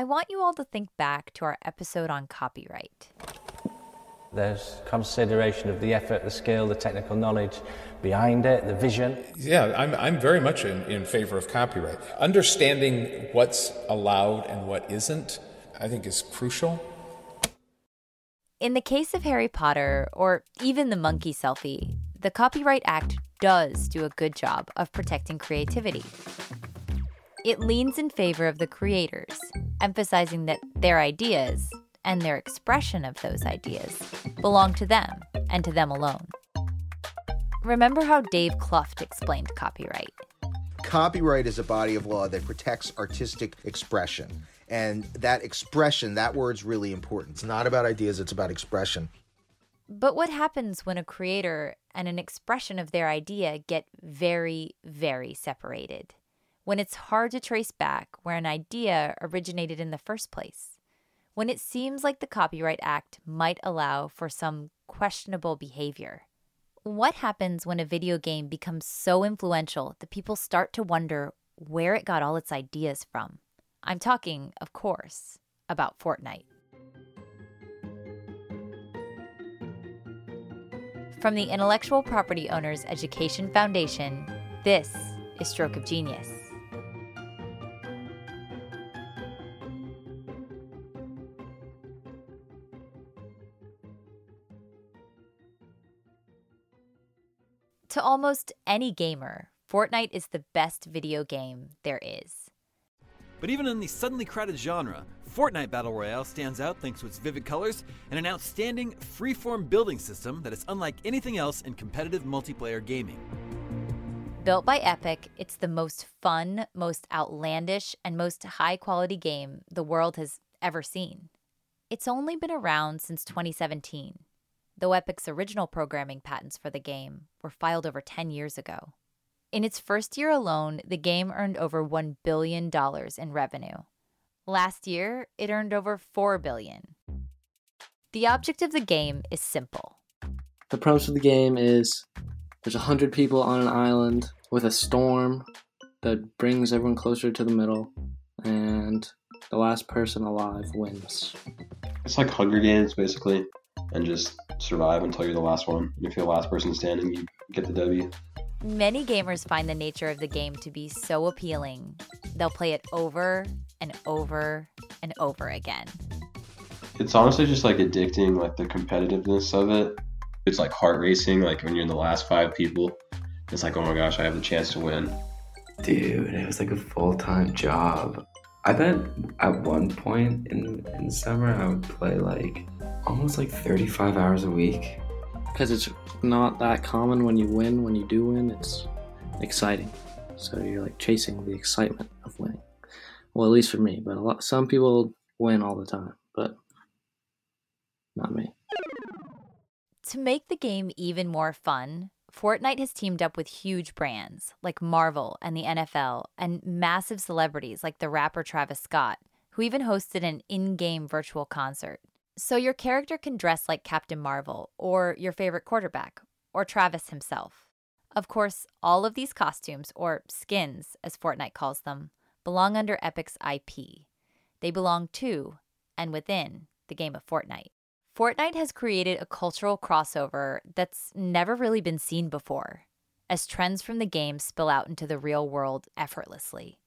I want you all to think back to our episode on copyright. There's consideration of the effort, the skill, the technical knowledge behind it, the vision. Yeah, I'm very much in favor of copyright. Understanding what's allowed and what isn't, I think, is crucial. In the case of Harry Potter, or even the monkey selfie, the Copyright Act does do a good job of protecting creativity. It leans in favor of the creators, emphasizing that their ideas and their expression of those ideas belong to them and to them alone. Remember how Dave Cluft explained copyright. Copyright is a body of law that protects artistic expression. And that expression, that word's really important. It's not about ideas, it's about expression. But what happens when a creator and an expression of their idea get very, very separated? When it's hard to trace back where an idea originated in the first place? When it seems like the Copyright Act might allow for some questionable behavior. What happens when a video game becomes so influential that people start to wonder where it got all its ideas from? I'm talking, of course, about Fortnite. From the Intellectual Property Owners Education Foundation, this is Stroke of Genius. To almost any gamer, Fortnite is the best video game there is. But even in the suddenly crowded genre, Fortnite Battle Royale stands out thanks to its vivid colors and an outstanding freeform building system that is unlike anything else in competitive multiplayer gaming. Built by Epic, it's the most fun, most outlandish, and most high-quality game the world has ever seen. It's only been around since 2017, though Epic's original programming patents for the game were filed over 10 years ago. In its first year alone, the game earned over $1 billion in revenue. Last year, it earned over $4 billion. The object of the game is simple. The premise of the game is there's 100 people on an island with a storm that brings everyone closer to the middle, and the last person alive wins. It's like Hunger Games, basically, and just survive until you're the last one. If you're the last person standing, you get the W. Many gamers find the nature of the game to be so appealing, they'll play it over and over and over again. It's honestly just like addicting, like the competitiveness of it. It's like heart racing, like when you're in the last five people, it's like, oh my gosh, I have the chance to win. Dude, it was like a full-time job. I bet at one point in summer I would play like almost like 35 hours a week. Because it's not that common when you win. When you do win, it's exciting. So you're like chasing the excitement of winning. Well, at least for me. But some people win all the time, but not me. To make the game even more fun, Fortnite has teamed up with huge brands like Marvel and the NFL and massive celebrities like the rapper Travis Scott, who even hosted an in-game virtual concert. So your character can dress like Captain Marvel, or your favorite quarterback, or Travis himself. Of course, all of these costumes, or skins, as Fortnite calls them, belong under Epic's IP. They belong to, and within, the game of Fortnite. Fortnite has created a cultural crossover that's never really been seen before, as trends from the game spill out into the real world effortlessly.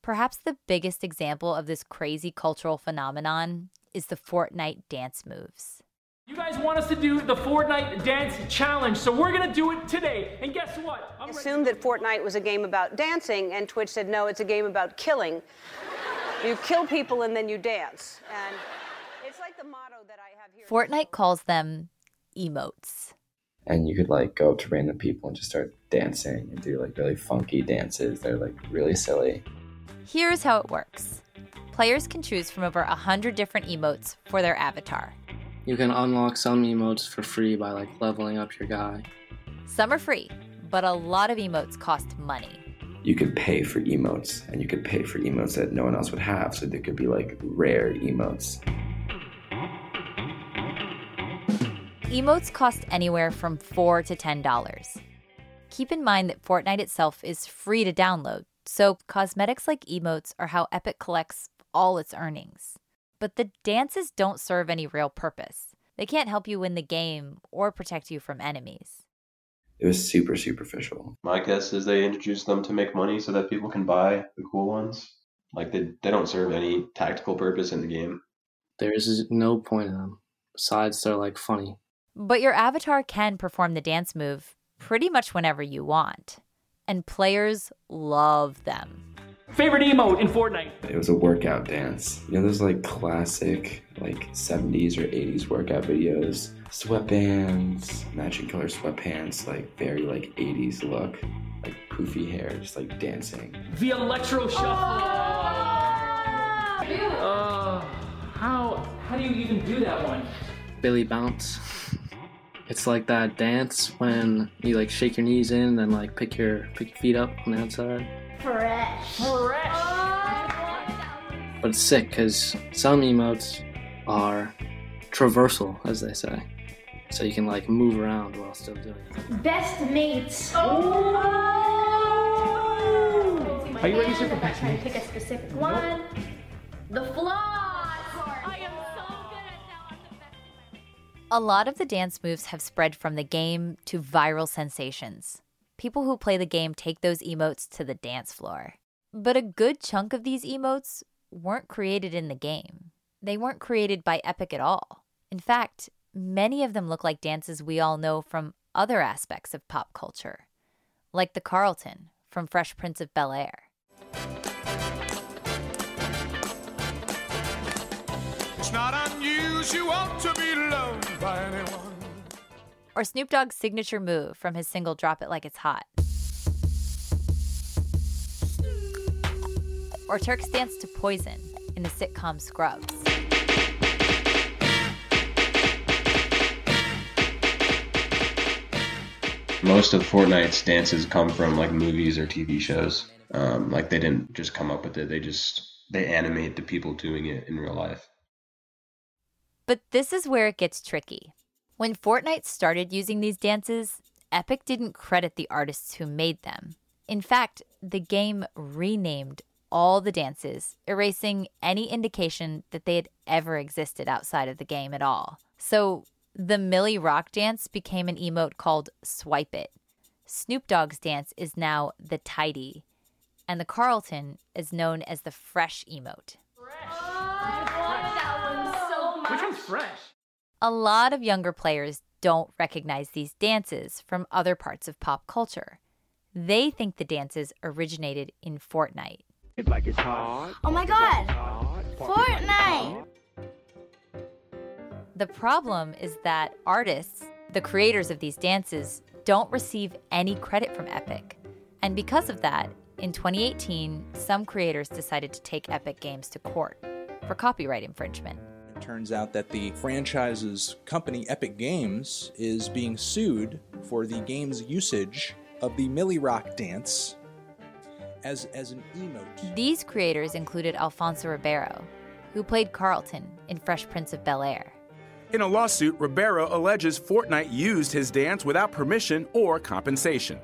Perhaps the biggest example of this crazy cultural phenomenon is the Fortnite dance moves. You guys want us to do the Fortnite dance challenge, so we're gonna do it today. And guess what? I assumed that Fortnite was a game about dancing, and Twitch said, no, it's a game about killing. You kill people and then you dance. And it's like the motto that I have here. Fortnite calls them emotes. And you could like go up to random people and just start dancing and do like really funky dances. They're like really silly. Here's how it works. Players can choose from over 100 different emotes for their avatar. You can unlock some emotes for free by like leveling up your guy. Some are free, but a lot of emotes cost money. You could pay for emotes, and you could pay for emotes that no one else would have, so there could be like rare emotes. Emotes cost anywhere from $4 to $10. Keep in mind that Fortnite itself is free to download, so cosmetics like emotes are how Epic collects all its earnings. But the dances don't serve any real purpose. They can't help you win the game or protect you from enemies. It was super superficial. My guess is they introduced them to make money so that people can buy the cool ones. Like, they don't serve any tactical purpose in the game. There is no point in them. Besides, they're, like, funny. But your avatar can perform the dance move pretty much whenever you want. And players love them. Favorite emote in Fortnite? It was a workout dance. You know those, like, classic, like, 70s or 80s workout videos? Sweatbands, matching color sweatpants, like, very, like, 80s look. Like, poofy hair, just, like, dancing. The electro shuffle! How do you even do that one? Billy bounce. It's like that dance when you, like, shake your knees in and then, like, pick your feet up on the outside. Fresh. Oh. But it's sick because some emotes are traversal, as they say, so you can, like, move around while still doing it. Best mates. Oh. Are you ready for best mates? Pick a specific one. Nope. The flaws. I am so good at that one. The best of my life. A lot of the dance moves have spread from the game to viral sensations. People who play the game take those emotes to the dance floor. But a good chunk of these emotes weren't created in the game. They weren't created by Epic at all. In fact, many of them look like dances we all know from other aspects of pop culture, like the Carlton from Fresh Prince of Bel Air. It's not unusual to be loved by anyone. Or Snoop Dogg's signature move from his single Drop It Like It's Hot. Or Turk's dance to Poison in the sitcom Scrubs. Most of Fortnite's dances come from, like, movies or TV shows. Like, they didn't just come up with it. They animate the people doing it in real life. But this is where it gets tricky. When Fortnite started using these dances, Epic didn't credit the artists who made them. In fact, the game renamed all the dances, erasing any indication that they had ever existed outside of the game at all. So the Milly Rock dance became an emote called Swipe It. Snoop Dogg's dance is now the Tidy. And the Carlton is known as the Fresh emote. Fresh. Oh, I love that one so much. Which one's Fresh? A lot of younger players don't recognize these dances from other parts of pop culture. They think the dances originated in Fortnite. It's like it's hot. Oh my God! Fortnite! The problem is that artists, the creators of these dances, don't receive any credit from Epic. And because of that, in 2018, some creators decided to take Epic Games to court for copyright infringement. Turns out that the franchise's company, Epic Games, is being sued for the game's usage of the Milly Rock dance as an emote. These creators included Alfonso Ribeiro, who played Carlton in Fresh Prince of Bel Air. In a lawsuit, Ribeiro alleges Fortnite used his dance without permission or compensation.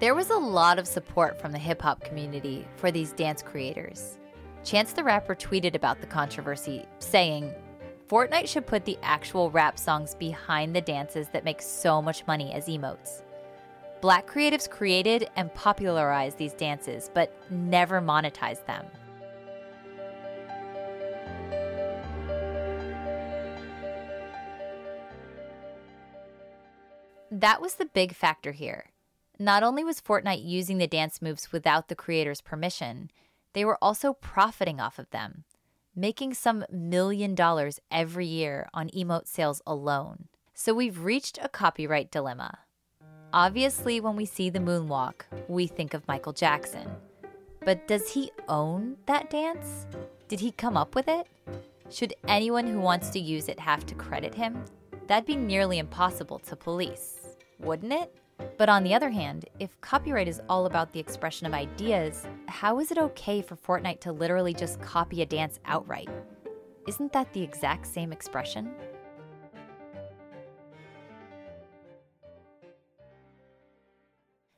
There was a lot of support from the hip-hop community for these dance creators. Chance the Rapper tweeted about the controversy, saying, "Fortnite should put the actual rap songs behind the dances that make so much money as emotes. Black creatives created and popularized these dances, but never monetized them." That was the big factor here. Not only was Fortnite using the dance moves without the creators' permission, they were also profiting off of them, making some $1 million every year on emote sales alone. So we've reached a copyright dilemma. Obviously, when we see the moonwalk, we think of Michael Jackson. But does he own that dance? Did he come up with it? Should anyone who wants to use it have to credit him? That'd be nearly impossible to police, wouldn't it? But on the other hand, if copyright is all about the expression of ideas, how is it okay for Fortnite to literally just copy a dance outright? Isn't that the exact same expression?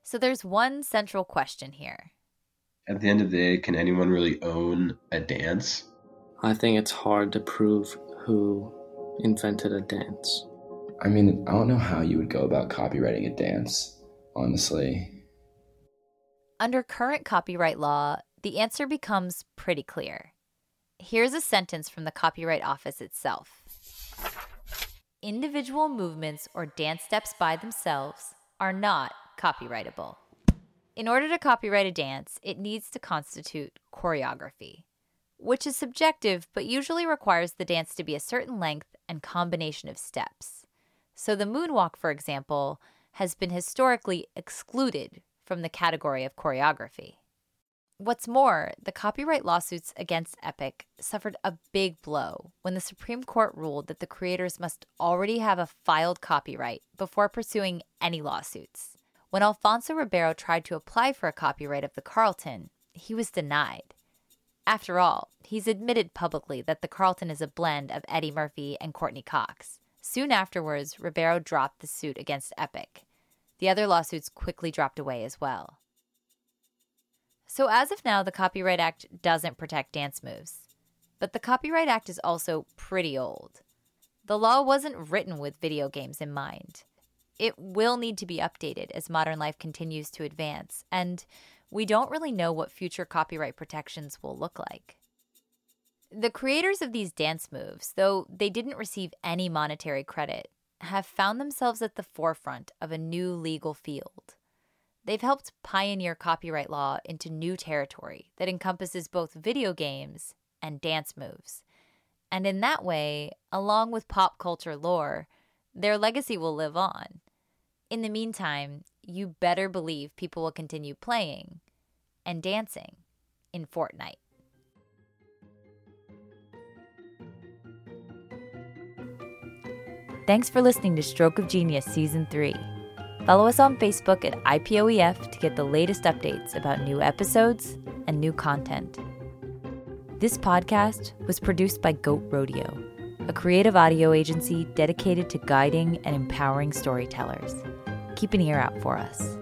So there's one central question here. at the end of the day, can anyone really own a dance? I think it's hard to prove who invented a dance. I mean, I don't know how you would go about copywriting a dance, honestly. Under current copyright law, the answer becomes pretty clear. Here's a sentence from the Copyright Office itself. Individual movements or dance steps by themselves are not copyrightable. In order to copyright a dance, it needs to constitute choreography, which is subjective but usually requires the dance to be a certain length and combination of steps. So the moonwalk, for example, has been historically excluded from the category of choreography. What's more, the copyright lawsuits against Epic suffered a big blow when the Supreme Court ruled that the creators must already have a filed copyright before pursuing any lawsuits. When Alfonso Ribeiro tried to apply for a copyright of the Carlton, he was denied. After all, he's admitted publicly that the Carlton is a blend of Eddie Murphy and Courtney Cox. Soon afterwards, Ribeiro dropped the suit against Epic. The other lawsuits quickly dropped away as well. So as of now, the Copyright Act doesn't protect dance moves. But the Copyright Act is also pretty old. The law wasn't written with video games in mind. It will need to be updated as modern life continues to advance, and we don't really know what future copyright protections will look like. The creators of these dance moves, though they didn't receive any monetary credit, have found themselves at the forefront of a new legal field. They've helped pioneer copyright law into new territory that encompasses both video games and dance moves. And in that way, along with pop culture lore, their legacy will live on. In the meantime, you better believe people will continue playing and dancing in Fortnite. Thanks for listening to Stroke of Genius Season 3. Follow us on Facebook at IPOEF to get the latest updates about new episodes and new content. This podcast was produced by Goat Rodeo, a creative audio agency dedicated to guiding and empowering storytellers. Keep an ear out for us.